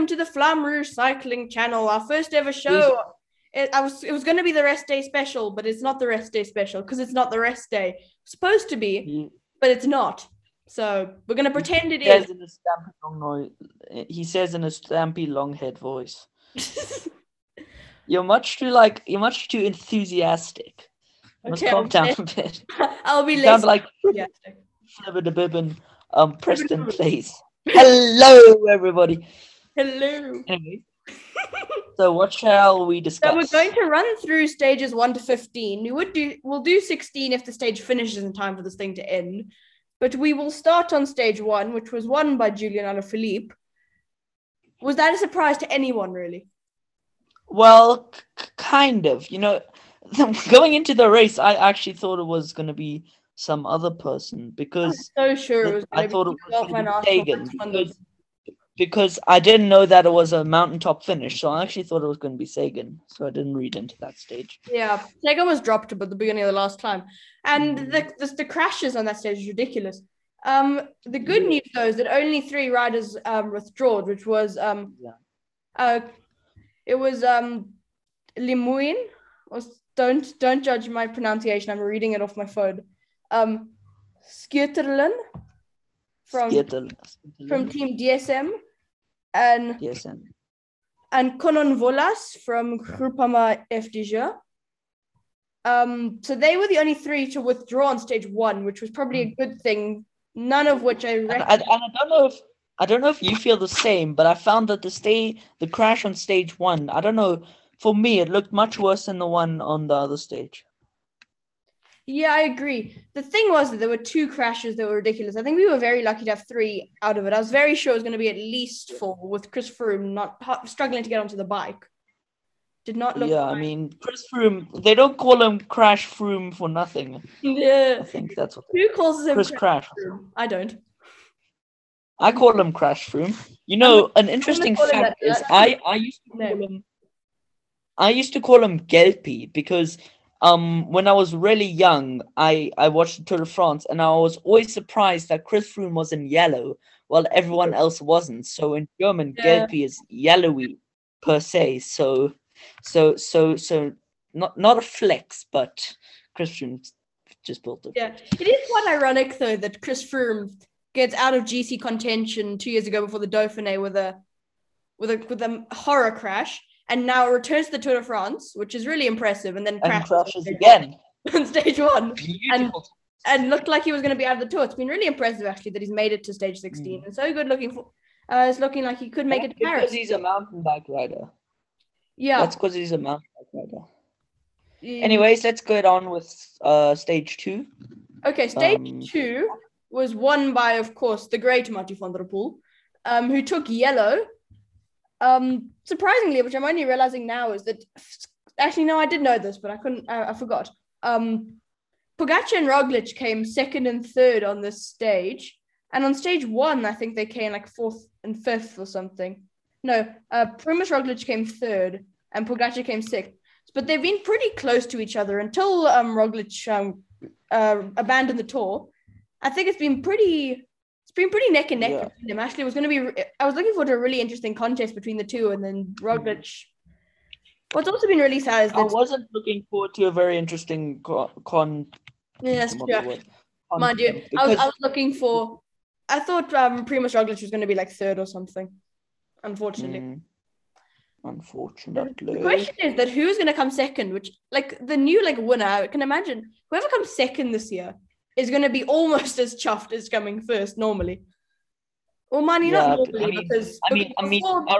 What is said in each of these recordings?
welcome to the Flamme Rouge Cycling Channel, our first ever show. It was going to be the rest day special, but it's not the rest day special because it's not the rest day. It's supposed to be, but it's not. So we're going to pretend it is. He says in a stampy, long-haired voice. You're much too enthusiastic. You must calm down a bit. I'll be less enthusiastic. Preston Place. Hello, everybody. Hello. Anyway. So what shall we discuss? So we're going to run through stages 1 to 15. We'll do 16 if the stage finishes in time for this thing to end. But we will start on stage 1, which was won by Julian Alaphilippe. Was that a surprise to anyone, really? Well, kind of. You know, going into the race, I actually thought it was going to be some other person because I'm so sure it was going to be Sagan. Because I didn't know that it was a mountaintop finish, so I actually thought it was going to be Sagan. So I didn't read into that stage. Yeah, Sagan was dropped at the beginning of the last climb. And the crashes on that stage is ridiculous. The good news, though, is that only 3 riders withdrew, which was... Limouin. Don't judge my pronunciation. I'm reading it off my phone. Skuterlin. From Team DSM and Conan Volas from Groupama FDJ. So they were the only 3 to withdraw on stage 1, which was probably a good thing. None of which I reckon. I don't know if you feel the same, but I found that the crash on stage 1. I don't know. For me, it looked much worse than the one on the other stage. Yeah, I agree. The thing was that there were 2 crashes that were ridiculous. I think we were very lucky to have 3 out of it. I was very sure it was going to be at least 4 with Chris Froome not struggling to get onto the bike. Did not look. Yeah, fine. I mean, Chris Froome, they don't call him Crash Froome for nothing. Yeah. I think that's what they... Who calls him Crash Froome? I don't. I call him Crash Froome. You know, an interesting fact is I used to call him Gelpie because when I was really young, I watched the Tour de France, and I was always surprised that Chris Froome was in yellow, while everyone else wasn't. So in German, Gelpie is yellowy, per se. So not a flex, but Chris Froome just built it. Yeah, it is quite ironic though that Chris Froome gets out of GC contention 2 years ago before the Dauphiné with a horror crash. And now returns to the Tour de France, which is really impressive, and then crashes again on stage 1. Beautiful. And looked like he was going to be out of the tour. It's been really impressive, actually, that he's made it to stage 16. And so good looking for. It's looking like he could make it to Paris. Because he's a mountain bike rider. Yeah. That's because he's a mountain bike rider. Yeah. Anyways, let's go on with stage 2. Okay, stage 2 was won by, of course, the great Mathieu van der Poel, who took yellow. Surprisingly, which I'm only realizing now, is that actually no, I did know this, but I couldn't. I forgot. Pogačar and Roglič came 2nd and 3rd on this stage, and on stage 1, I think they came like 4th and 5th or something. No, Primož Roglič came 3rd, and Pogačar came 6th. But they've been pretty close to each other until Roglič abandoned the tour. I think it's been pretty neck and neck between them. Actually, I was looking forward to a really interesting contest between the two, and then Roglič. What's also been really sad is that I wasn't looking forward to a very interesting con. Yes, yeah, mind you, I was looking for. I thought Primož Roglič was going to be like 3rd or something. Unfortunately. The question is that who's going to come 2nd? Which the new winner? I can imagine whoever comes 2nd this year is going to be almost as chuffed as coming 1st normally. Well, not normally, because I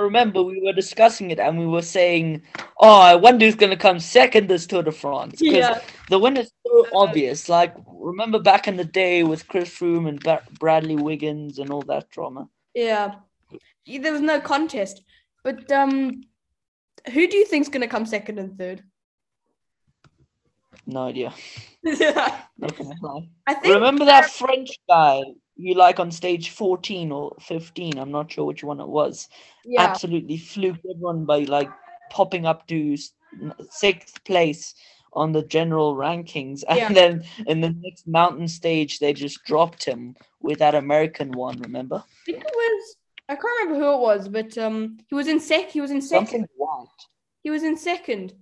remember we were discussing it and we were saying, oh, I wonder who's going to come 2nd this Tour de France. Because the winner's so obvious. Like, remember back in the day with Chris Froome and Bradley Wiggins and all that drama? Yeah. There was no contest. But who do you think's going to come 2nd and 3rd? No idea. Remember that French guy you on stage 14 or 15? I'm not sure which one it was. Yeah. Absolutely fluked everyone by popping up to 6th place on the general rankings, and then in the next mountain stage they just dropped him with that American one. Remember? I think it was I can't remember who it was, but he was in second. He was in second. He was in second.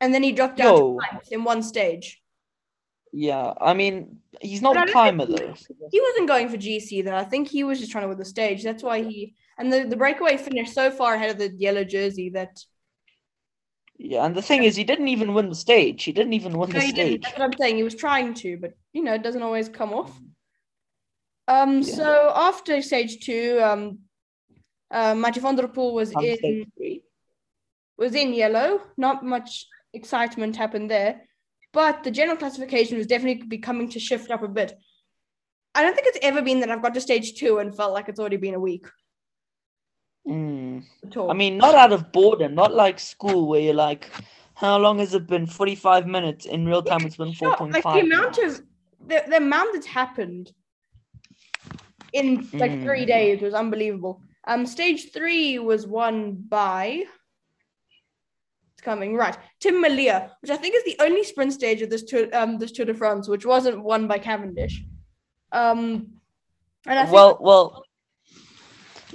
And then he dropped down twice in one stage. Yeah, I mean, he's not a timer, though. He wasn't going for GC, though. I think he was just trying to win the stage. That's why he... And the breakaway finished so far ahead of the yellow jersey that... Yeah, and the thing is, he didn't even win the stage. He didn't even win the stage. Didn't. That's what I'm saying. He was trying to, but, you know, it doesn't always come off. Yeah. So, after stage two, Mathieu van der Poel was in yellow. Not much excitement happened there. But the general classification was definitely becoming to shift up a bit. I don't think it's ever been that I've got to stage two and felt like it's already been a week. Mm. I mean, not out of boredom, not like school where you're like, how long has it been? 45 minutes. In real time, it's been 4.5 minutes. Like the amount that's happened in like 3 days was unbelievable. Stage three was won by... coming right, Tim Malia, which I think is the only sprint stage of this Tour de France, which wasn't won by Cavendish. And I think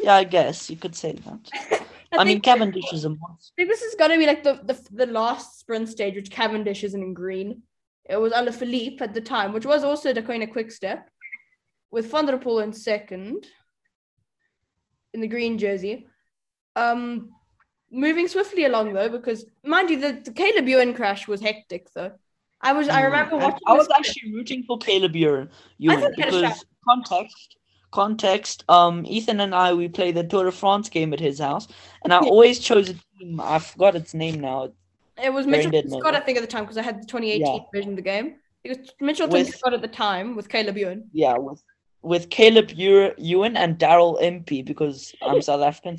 yeah, I guess you could say that. I mean, Cavendish is a monster. I think this is gonna be like the last sprint stage, which Cavendish isn't in green. It was Alaphilippe at the time, which was also Deceuninck Quick-Step, with Van der Poel in second in the green jersey. Moving swiftly along, though, because, mind you, the Caleb Ewan crash was hectic, though. I remember watching... I was actually rooting for Caleb Ewan because, context, Ethan and I, we played the Tour de France game at his house, and I always chose a team. I forgot its name now. It was Mitchelton-Scott, I think, at the time, because I had the 2018 version of the game. It was Mitchelton-Scott at the time, with Caleb Ewan. Yeah, with Caleb Ewan and Daryl Impey, because I'm South African,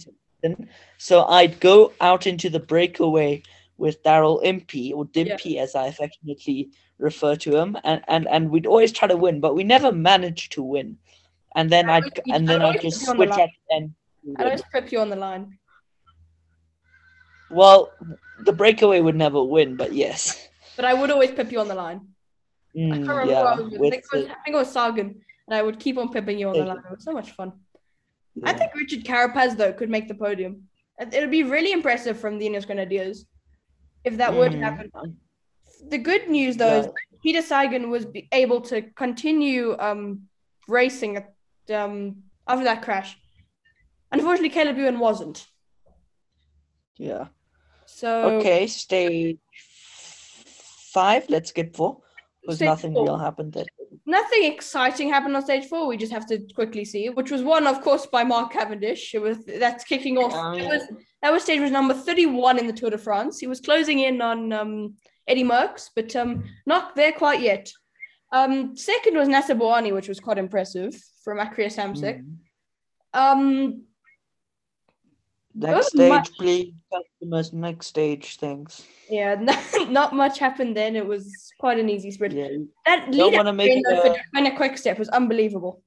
so I'd go out into the breakaway with Daryl Impey, or Dimpy as I affectionately refer to him, and we'd always try to win, but we never managed to win. And then I'd just switch up and I'd always prep you on the line. Well, the breakaway would never win, but yes. But I would always prep you on the line. I can't remember what I was doing. I think it was Sagan, and I would keep on prepping you on the line. It was so much fun. Yeah. I think Richard Carapaz, though, could make the podium. It would be really impressive from the Ineos Grenadiers if that would happen. The good news, though, is Peter Sagan was able to continue racing after that crash. Unfortunately, Caleb Ewan wasn't. Yeah. So okay, stage five. Let's skip four. Because nothing real happened there. Nothing exciting happened on stage four. We just have to quickly see, which was won, of course, by Mark Cavendish. That's kicking off. That stage was number 31 in the Tour de France. He was closing in on Eddie Merckx, but not there quite yet. Second was Nasser Bouhanni, which was quite impressive from Arkéa-Samsic. Next stage, please. Customers, next stage, thanks. Yeah, not much happened then. It was quite an easy sprint. Yeah. That lead up for Deceuninck Quick-Step was unbelievable.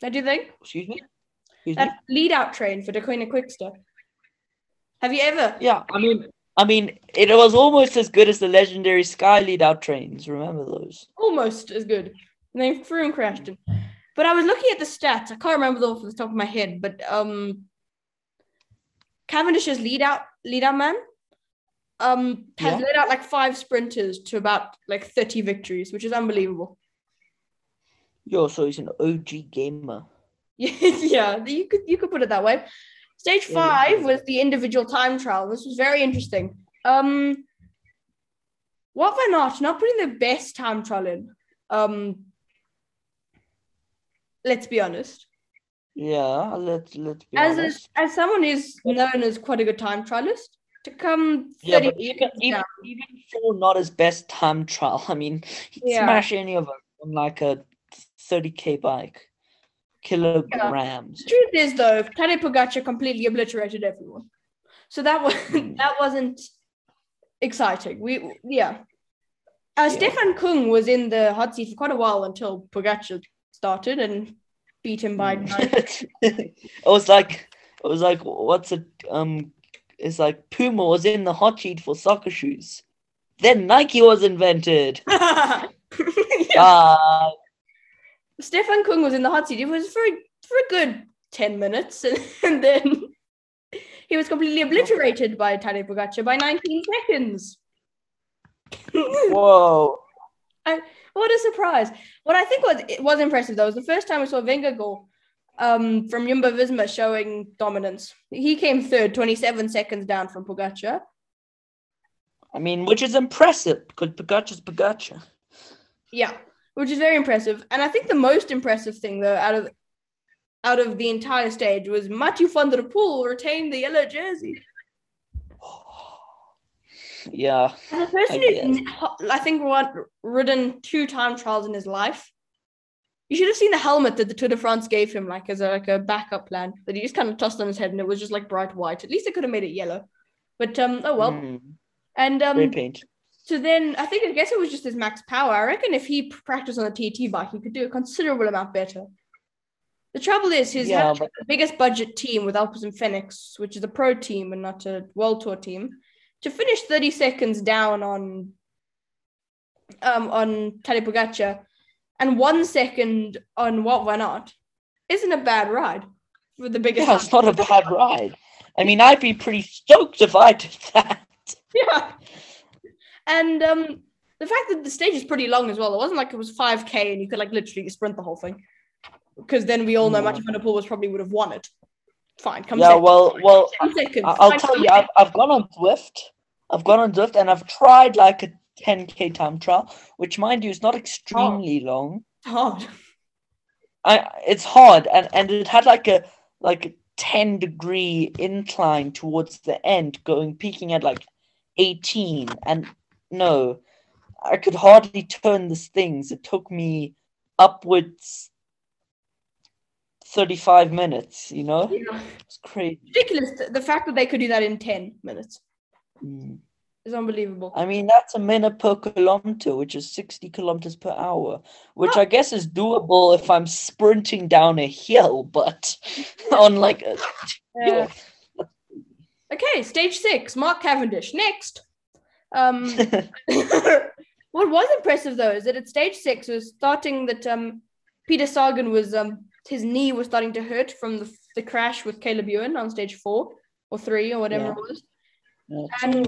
Don't you think? Excuse me? Lead out train for Deceuninck Quick-Step. Have you ever? Yeah, I mean, it was almost as good as the legendary Sky lead out trains. Remember those? Almost as good. And then Froome crashed him. But I was looking at the stats. I can't remember them off the top of my head, but Cavendish's lead out man has led out like five sprinters to about like 30 victories, which is unbelievable. Yo, so he's an OG gamer. Yeah, you could put it that way. Stage five was the individual time trial. This was very interesting. Wout van Aert not putting the best time trial in. Let's be honest. Yeah, let's be honest. As someone who's known as quite a good time trialist, to come 30 but even for not his best time trial, I mean, he'd smash any of us on like a 30k bike. Kilograms. The truth is, though, Tadej Pogačar completely obliterated everyone. So that wasn't exciting. Stefan Küng was in the hot seat for quite a while until Pogačar started and beat him by 9. It was like what's it? It's like Puma was in the hot seat for soccer shoes. Then Nike was invented. Stefan Küng was in the hot seat. It was very for a good 10 minutes, and then he was completely obliterated by Tadej Pogačar by 19 seconds. Whoa. What a surprise. What I think was impressive, though, was the first time we saw Vingegaard from Jumbo Visma showing dominance. He came third, 27 seconds down from Pogačar. I mean, which is impressive, because Pogačar's Pogačar. Yeah, which is very impressive. And I think the most impressive thing, though, out of the entire stage was Mathieu van der Poel retained the yellow jersey. Yeah. As a person who, I think, ridden two time trials in his life, you should have seen the helmet that the Tour de France gave him, like, as a backup plan, that he just kind of tossed on his head, and it was just, like, bright white. At least they could have made it yellow. But, oh, well. And repaint. So then, I guess it was just his max power. I reckon if he practiced on the TT bike, he could do a considerable amount better. The trouble is, he's the biggest budget team with Alpecin Phoenix, which is a pro team and not a World Tour team, to finish 30 seconds down on Tadej Pogačar and 1 second on Wout van Aert isn't a bad ride for the biggest. Yeah, it's not a bad ride. I mean, I'd be pretty stoked if I did that. Yeah, and the fact that the stage is pretty long as well. It wasn't like it was 5K and you could like literally sprint the whole thing. Because then we all know Mathieu van der Poel would have won it. Fine, come second. Yeah, well, I'll tell you, I've gone on Zwift. I've gone on Zwift, and I've tried like a 10K time trial, which, mind you, is not extremely long. It's hard. It's hard, and it had like a 10-degree incline towards the end, peaking at like 18. And no, I could hardly turn these things. It took me upwards 35 minutes, you know? Yeah. It's crazy. Ridiculous. The fact that they could do that in 10 minutes is unbelievable. I mean, that's a minute per kilometer, which is 60 kilometers per hour, which I guess is doable if I'm sprinting down a hill, but on like a hill. Okay, stage 6, Mark Cavendish. Next. What was impressive, though, is that at stage 6, it was starting that Peter Sagan was... his knee was starting to hurt from the crash with Caleb Ewan on stage 4 or 3 or whatever it was. And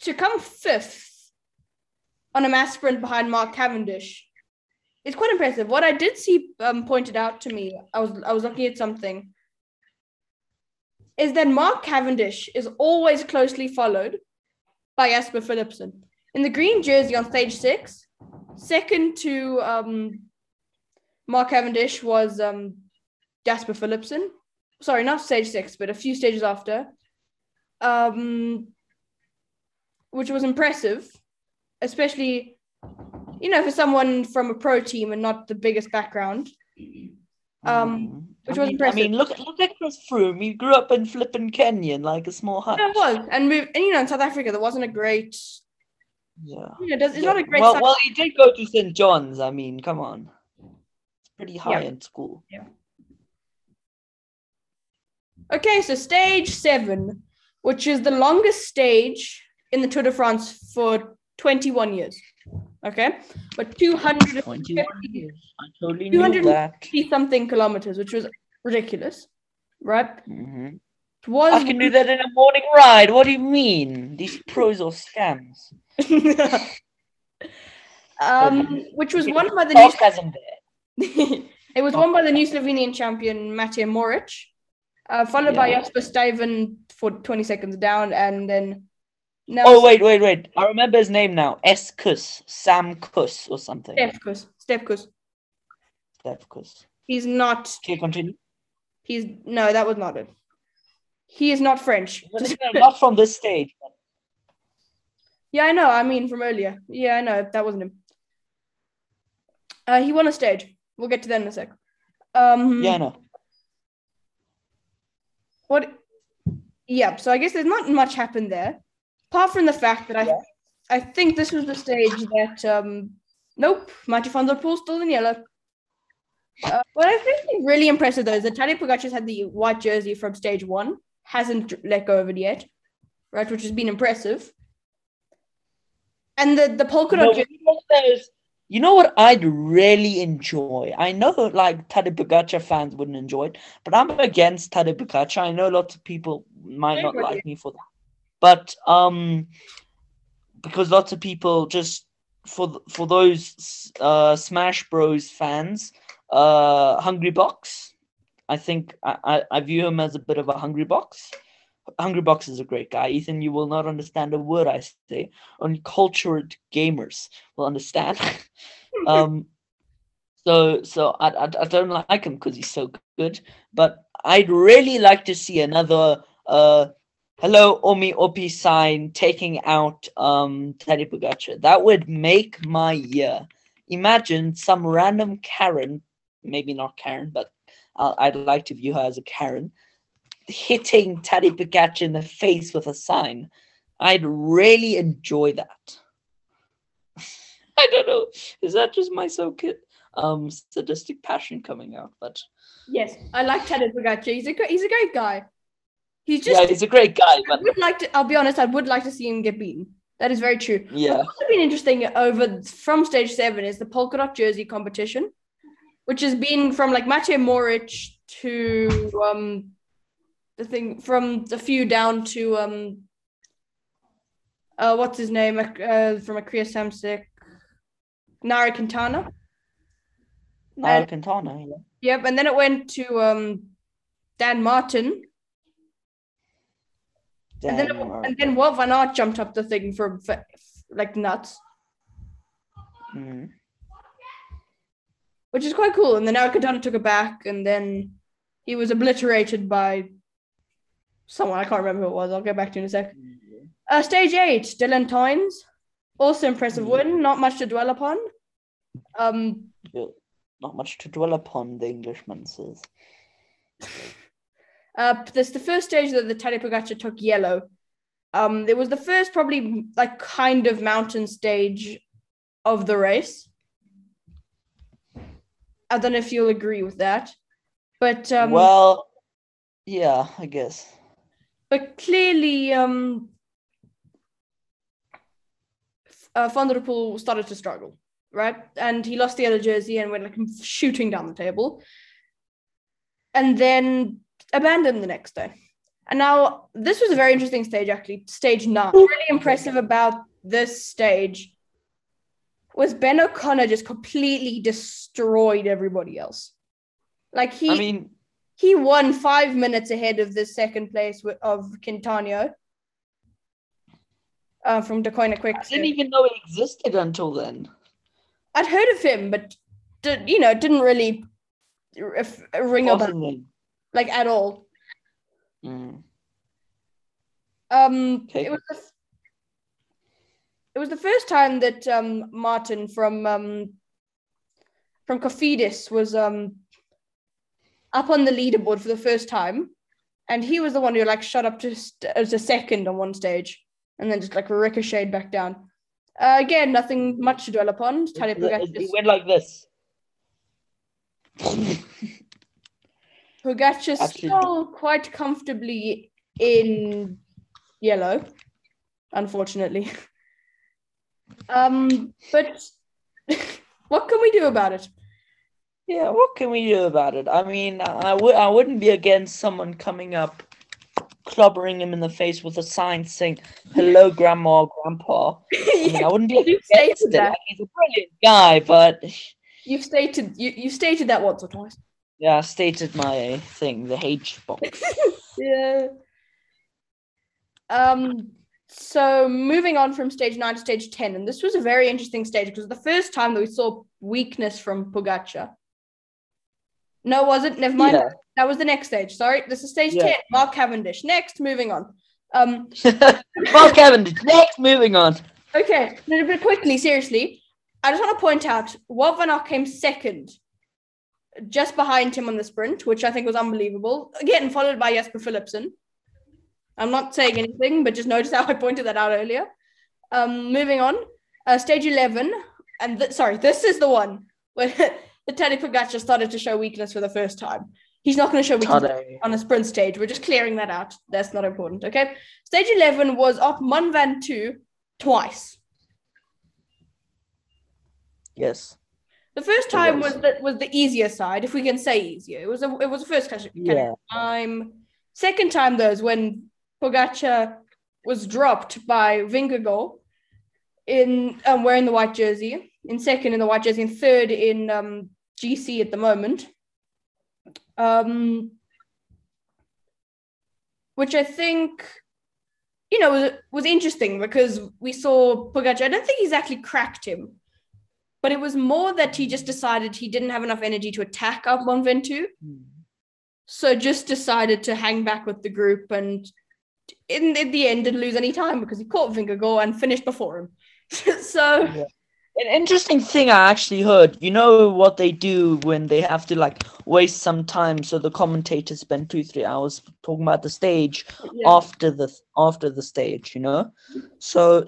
to come 5th on a mass sprint behind Mark Cavendish is quite impressive. What I did see pointed out to me, I was looking at something, is that Mark Cavendish is always closely followed by Jasper Philipsen. In the green jersey on stage 6, second to Mark Cavendish was Jasper Philipsen. Sorry, not stage 6, but a few stages after, which was impressive, especially, you know, for someone from a pro team and not the biggest background, which was impressive. I mean, look at Chris Froome. He grew up in flippin' Kenya, like a small hut. Yeah, it was, and you know, in South Africa, there wasn't a great. Yeah. You know, it's not a great well, he did go to St. John's. I mean, come on. It's pretty high in school. Yeah. Okay, so stage 7, which is the longest stage in the Tour de France for 21 years. Okay? But 250-something kilometers, which was ridiculous. Right? I can do that in a morning ride. What do you mean? These pros are scams. Which was won by the new Slovenian champion Matej Mohorič, followed by Jasper Stuyven for 20 seconds down, and then. Wait! I remember his name now. Sam Kuss or something. Stefan Kuss. He's not. Can you continue? No, that was not it. He is not French. Not from this stage. Yeah, I know. I mean, from earlier. Yeah, I know. That wasn't him. He won a stage. We'll get to that in a sec. Yeah, I know. What? Yeah, so I guess there's not much happened there. Apart from the fact that I think this was the stage that... Mathieu van der Poel still in yellow. What I think is really impressive, though, is that Tadej Pogačar's had the white jersey from stage 1. Hasn't let go of it yet. Right, which has been impressive. And the polka dot jersey. You know what I'd really enjoy? I know, like, Tadej Pogačar fans wouldn't enjoy it, but I'm against Tadej Pogačar. I know lots of people might not like me for that. But because lots of people just, for those Smash Bros fans, Hungry Box, I think I view him as a bit of a Hungry Box. Hungry Box is a great guy. Ethan, you will not understand a word I say. Uncultured gamers will understand. So I don't like him because he's so good. But I'd really like to see another hello Omi Opi sign taking out Tadej Pogačar. That would make my year. Imagine some random Karen, maybe not Karen, but I'd like to view her as a Karen, hitting Tadej Pogačar in the face with a sign. I'd really enjoy that. I don't know. Is that just my sadistic passion coming out? But yes, I like Tadej Pogačar. He's a great guy. He's just he's a great guy. But I'll be honest, I would like to see him get beaten. That is very true. Yeah. What's also been interesting from stage 7 is the polka dot jersey competition, which has been from like Matej Mohorič to the thing from a few down to what's his name from Arkéa-Samsic, Nairo Quintana. Nairo Quintana, yeah. Yep, and then it went to Dan Martin. And then Wout van Aert jumped up the thing for like nuts, which is quite cool. And then Nairo Quintana took it back, and then he was obliterated by someone, I can't remember who it was. I'll go back to you in a sec. Stage 8, Dylan Toynes. Also impressive win. Not much to dwell upon. Not much to dwell upon, the Englishman says. This the first stage that the Tadej Pogačar took yellow. It was the first probably like kind of mountain stage of the race. I don't know if you'll agree with that. But well, yeah, I guess. But clearly, Van der Poel started to struggle, right? And he lost the other jersey and went like shooting down the table, and then abandoned the next day. And now this was a very interesting stage, actually. Stage 9. Really impressive about this stage was Ben O'Connor just completely destroyed everybody else. Like he won 5 minutes ahead of the second place of Quintana from Deceuninck Quick-Step. I didn't even know he existed until then. I'd heard of him, but it didn't really ring a bell, like at all. It was the first time that Martin from Cofidis was up on the leaderboard for the first time, and he was the one who like shot up as a second on one stage and then just like ricocheted back down. Again, nothing much to dwell upon. It went like this. Pogačar still quite comfortably in yellow, unfortunately. But what can we do about it? Yeah, what can we do about it? I mean, I wouldn't be against someone coming up, clobbering him in the face with a sign saying, hello, Grandma, Grandpa. I mean, I wouldn't be against it. Like, he's a brilliant guy, but... You've stated that once or twice. Yeah, I stated my thing, the H box. Yeah. So moving on from stage 9 to stage 10, and this was a very interesting stage because the first time that we saw weakness from Pogačar. No, was it? Never mind. Yeah. That was the next stage. Sorry. This is stage 10. Mark Cavendish. Next, moving on. Mark Cavendish. Next, moving on. Okay. A little bit quickly, seriously. I just want to point out, Wout van Aert came second, just behind him on the sprint, which I think was unbelievable. Again, followed by Jasper Philipsen. I'm not saying anything, but just notice how I pointed that out earlier. Moving on. Stage 11. And this is the one where... Tadej Pogačar started to show weakness for the first time. He's not going to show weakness on a sprint stage. We're just clearing that out. That's not important, okay? Stage 11 was up Mont Ventoux twice. Yes. The first time was the easier side, if we can say easier. It was a first kind of time. Second time though is when Pogačar was dropped by Vingegaard in wearing the white jersey, in second in the white jersey, and third in GC at the moment, which I think, you know, was interesting because we saw Pogačar. I don't think he's actually cracked him, but it was more that he just decided he didn't have enough energy to attack up on Ventoux. Mm. So just decided to hang back with the group and in the end didn't lose any time because he caught Vingegaard and finished before him. So yeah. An interesting thing I actually heard, you know what they do when they have to like waste some time, so the commentators spend 2-3 hours talking about the stage after the stage, you know. So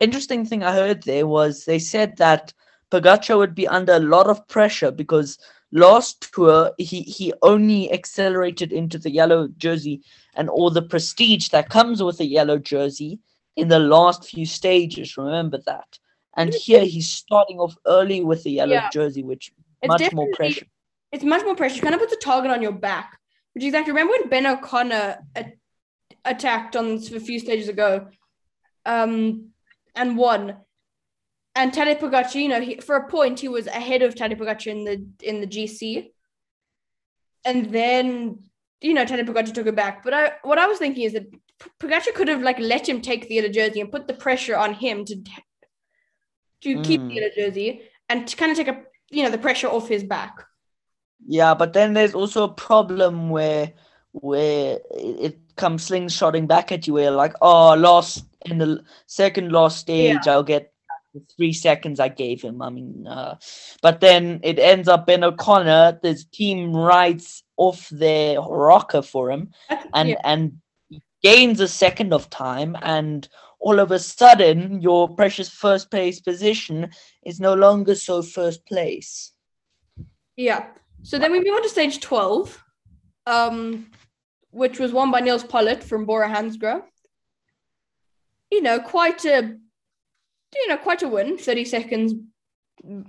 interesting thing I heard there was they said that Pogačar would be under a lot of pressure because last tour, he only accelerated into the yellow jersey and all the prestige that comes with a yellow jersey in the last few stages. Remember that. And here he's starting off early with the yellow jersey, which is much more pressure. It's much more pressure. It kind of puts a target on your back, which is like, remember when Ben O'Connor attacked on a few stages ago and won? And Tadej Pogačar, you know, for a point, he was ahead of Tadej Pogačar in the GC. And then, you know, Tadej Pogačar took it back. But what I was thinking is that Pogačar could have, like, let him take the yellow jersey and put the pressure on him to keep the yellow jersey and to kind of take, the pressure off his back. Yeah, but then there's also a problem where it comes slingshotting back at you where you're like, oh, lost in the second last stage, I'll get 3 seconds I gave him. I mean, but then it ends up Ben O'Connor, his team rides off their rocker for him and gains a second of time. And all of a sudden, your precious first place position is no longer so first place. Yeah. So then we move on to stage 12, which was won by Niels Pollitt from Bora Hansgrohe. Quite a win, 30 seconds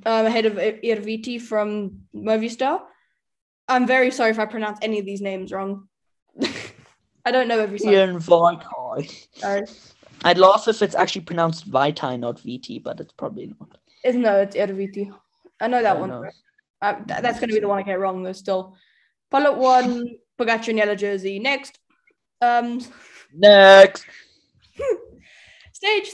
ahead of Erviti from Movistar. I'm very sorry if I pronounce any of these names wrong. I don't know every song. I'd laugh if it's actually pronounced Vitai, not VT, but it's probably not. It's Erviti. I know that one. That's going to be the one I get wrong, though, still. Pollitt won, Pogačar in yellow jersey. Next. Stage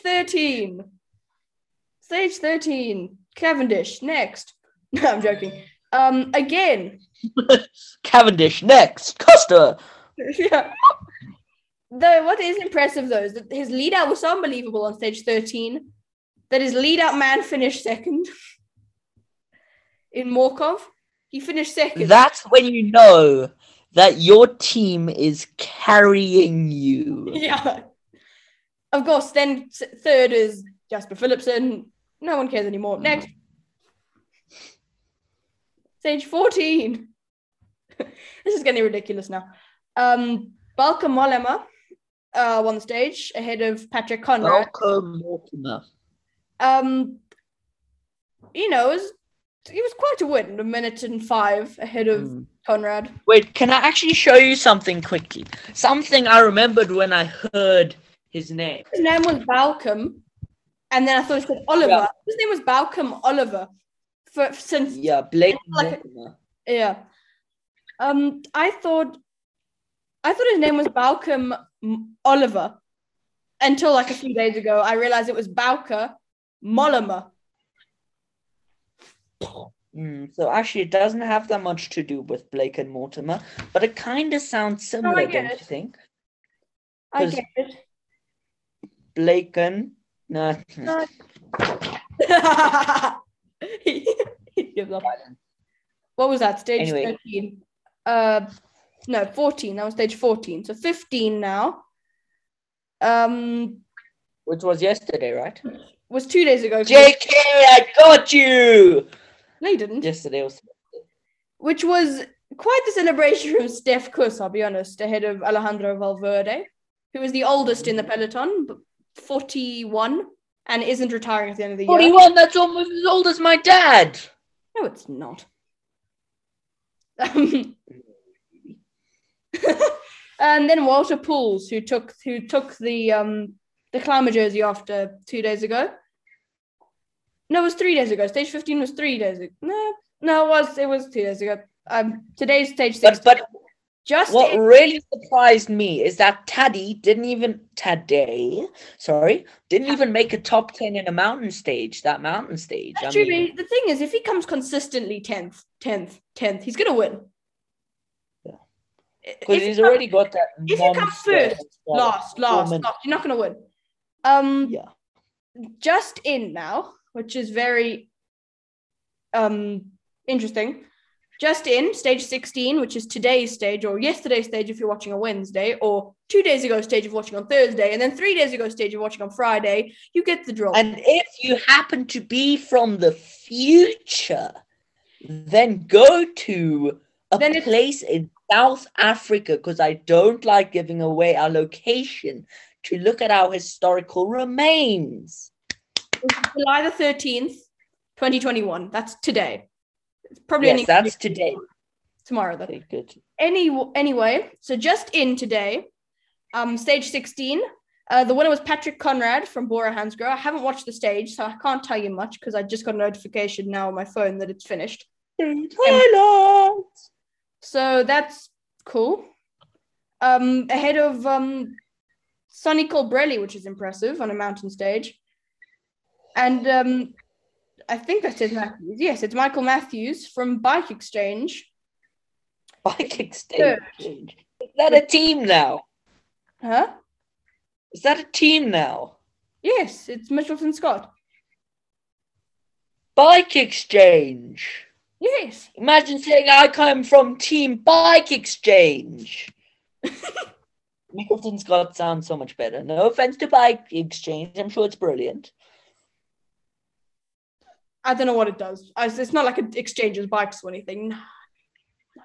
13. Cavendish, next. No, I'm joking. Again. Cavendish, next. Costa. Yeah. Though what is impressive, though, is that his lead-out was so unbelievable on stage 13 that his lead-out man finished second in Morkov. He finished second. That's when you know that your team is carrying you. Yeah. Of course, then third is Jasper Philipsen. No one cares anymore. Next. Stage 14. This is getting ridiculous now. Bauke Mollema won the stage ahead of Patrick Conrad. Bauke Mollema. It was quite a win. 1:05 ahead of Conrad. Wait, can I actually show you something quickly? Something I remembered when I heard his name. His name was Balcom, and then I thought he said Oliver. Yeah. His name was Balcom Oliver. I thought his name was Balcom Oliver until like a few days ago. I realized it was Bauke Mollema. So actually, it doesn't have that much to do with Blake and Mortimer, but it kind of sounds similar, don't you think? I get it. Blaken. No. He gives up. What was that? Stage 13. 14. That was stage 14. So 15 now. Which was yesterday, right? Was 2 days ago. JK, I got you! No, you didn't. Yesterday was. Which was quite the celebration from Stefan Küng, I'll be honest, ahead of Alejandro Valverde, who was the oldest in the peloton, 41 and isn't retiring at the end of the year. 41, that's almost as old as my dad. No, it's not. And then Walter Poels, who took the climber jersey after 2 days ago. No, it was 3 days ago. Stage 15 was 3 days ago. No, it was 2 days ago. Today's stage 16. But just what really surprised me is that Tadej didn't even make a top 10 in a mountain stage. That mountain stage. Actually, the thing is, if he comes consistently 10th, he's gonna win. Yeah, because he's already got that. If you come first, last, you're not gonna win. Yeah. Just in now, which is very interesting. Just in, stage 16, which is today's stage, or yesterday's stage if you're watching on Wednesday, or 2 days ago stage if watching on Thursday, and then 3 days ago stage if watching on Friday, you get the draw. And if you happen to be from the future, then go to a place in South Africa, because I don't like giving away our location, to look at our historical remains. July the 13th, 2021. That's today. Probably yes, that's today. Tomorrow, that is good. Anyway, so just in today, stage 16, the winner was Patrick Conrad from Bora Hansgrohe. I haven't watched the stage, so I can't tell you much because I just got a notification now on my phone that it's finished. So that's cool. Ahead of Sonny Colbrelli, which is impressive on a mountain stage, and I think that says Matthews. Yes, it's Michael Matthews from Bike Exchange. Bike Exchange? Is that a team now? Huh? Is that a team now? Yes, it's Mitchelton-Scott. Bike Exchange? Yes. Imagine saying I come from Team Bike Exchange. Mitchelton-Scott sounds so much better. No offense to Bike Exchange. I'm sure it's brilliant. I don't know what it does. It's not like it exchanges bikes or anything.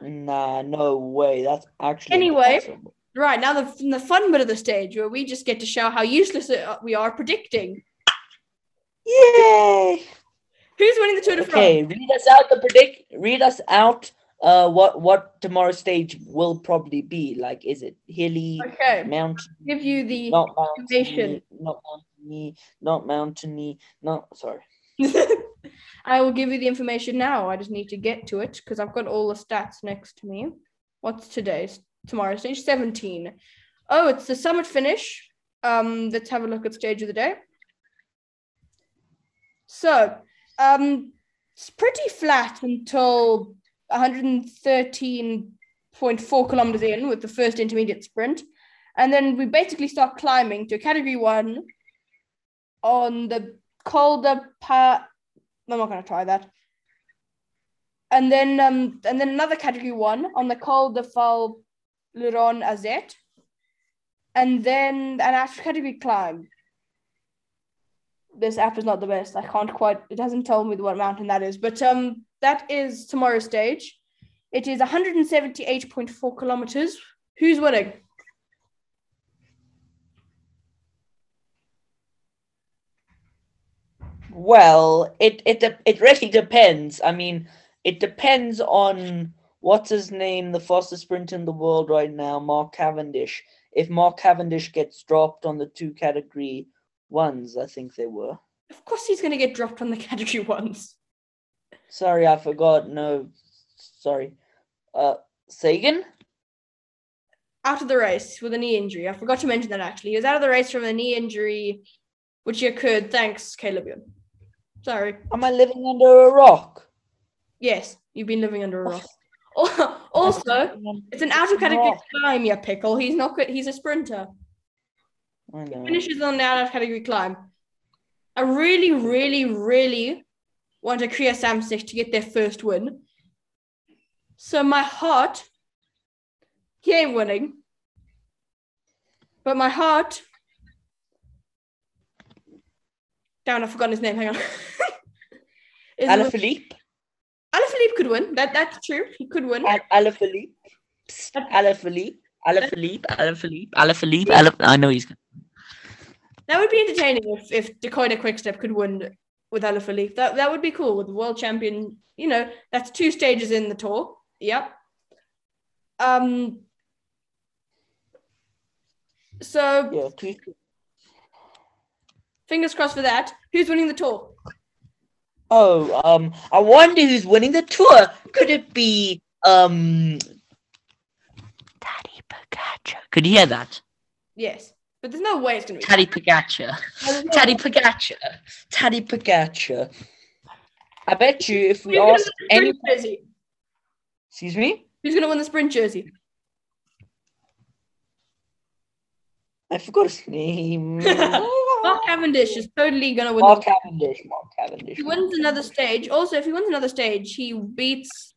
Nah, no way. That's actually anyway, impossible. Right, now the fun bit of the stage where we just get to show how useless we are predicting. Yay! Who's winning the Tour de France? Okay, read us out what tomorrow's stage will probably be. Like, is it hilly, mountain? Give you the information. Not mountainy, sorry. I will give you the information now. I just need to get to it because I've got all the stats next to me. What's tomorrow's stage 17? Oh, it's the summit finish. Let's have a look at stage of the day. So, it's pretty flat until 113.4 kilometers in with the first intermediate sprint. And then we basically start climbing to category one on the I'm not going to try that. And then another category one on the Col de Fal-Luron Azette, and then an actual category climb. This app is not the best. I can't quite. It hasn't told me what mountain that is, but that is tomorrow's stage. It is 178.4 kilometers. Who's winning? Well, it really depends. I mean, it depends on what's his name, the fastest sprinter in the world right now, Mark Cavendish. If Mark Cavendish gets dropped on the two category ones, I think they were. Of course he's going to get dropped on the category ones. Sorry, I forgot. No, sorry. Sagan? Out of the race with a knee injury. I forgot to mention that, actually. He was out of the race from a knee injury, which occurred. Thanks, Caleb Ewan. Sorry. Am I living under a rock? Yes, you've been living under a rock. Also, it's an out-of-category climb, you pickle. He's not good. He's a sprinter. I know. He finishes on the out-of-category climb. I really, really, really want Arkéa-Samsic to get their first win. So my heart, he ain't winning. But my heart... Down, I've forgotten his name. Hang on. Alaphilippe. Alaphilippe could win. That's true. He could win. Alaphilippe. Alaphilippe. I know he's. That would be entertaining if Deceuninck Quick-Step could win with Alaphilippe. That would be cool with the world champion. You know, that's two stages in the tour. Yep. So yeah, fingers crossed for that. Who's winning the tour? Oh, I wonder who's winning the tour. Could it be Tadej Pogačar? Could you hear that? Yes. But there's no way it's going to be Tadej Pogačar. Tadej Pogačar. Tadej Pogačar. I bet you if we ask any... Excuse me? Who's going to win the sprint jersey? I forgot his name. Mark Cavendish is totally going to win. Mark Cavendish. He wins another stage. Also, if he wins another stage, he beats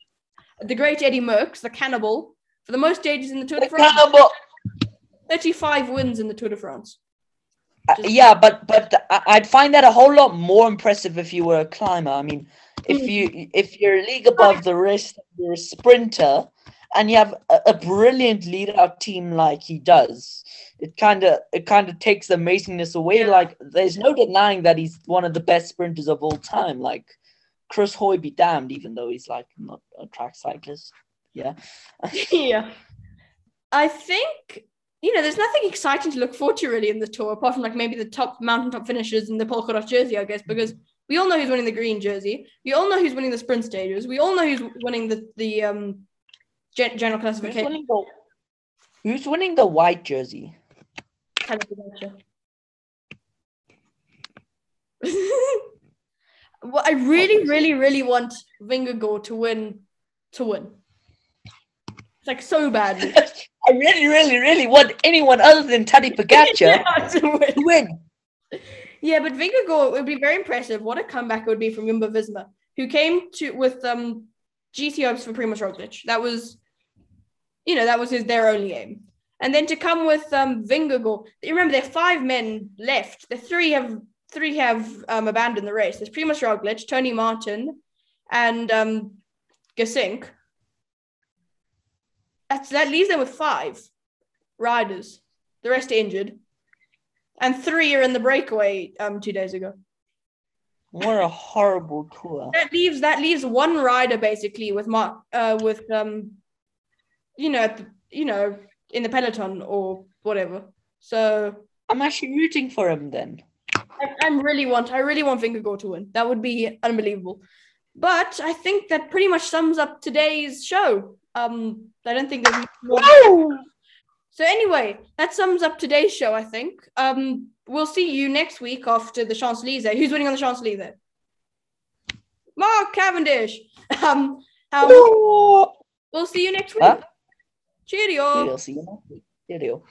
the great Eddie Merckx, the cannibal, for the most stages in the Tour de France. Cannibal! 35 wins in the Tour de France. But I'd find that a whole lot more impressive if you were a climber. I mean, if you're a league above the rest, you're a sprinter, and you have a brilliant lead-out team like he does. It kind of takes the amazingness away. Yeah. Like, there's no denying that he's one of the best sprinters of all time. Like, Chris Hoy be damned, even though he's like not a track cyclist. Yeah. Yeah. I think, you know, there's nothing exciting to look forward to really in the tour, apart from like maybe the top mountaintop finishers in the polka dot jersey, I guess, because we all know who's winning the green jersey. We all know who's winning the sprint stages. We all know who's winning the general classification. Who's winning the white jersey? Well, I really want Vingegaard to win. It's like so badly. I really want anyone other than Tadej Pogačar to win. Yeah, but Vingegaard would be very impressive. What a comeback it would be from Jumbo Visma, who came with GC hopes for Primož Roglič. That was their only aim. And then to come with Vingegaard. Remember, there are five men left. The three have abandoned the race. There's Primož Roglič, Tony Martin, and Gesink. That leaves them with five riders. The rest are injured. And three are in the breakaway 2 days ago. What a horrible tour. That leaves one rider basically with Mark in the peloton or whatever. So I'm actually rooting for him then. I really want Vingegaard to win. That would be unbelievable. But I think that pretty much sums up today's show. I don't think there's more. So anyway, that sums up today's show, I think. We'll see you next week after the Champs-Élysées. Who's winning on the Champs-Élysées? Mark Cavendish. We'll see you next week. Huh? Cheerio. Cheerio. See you next week. Cheerio.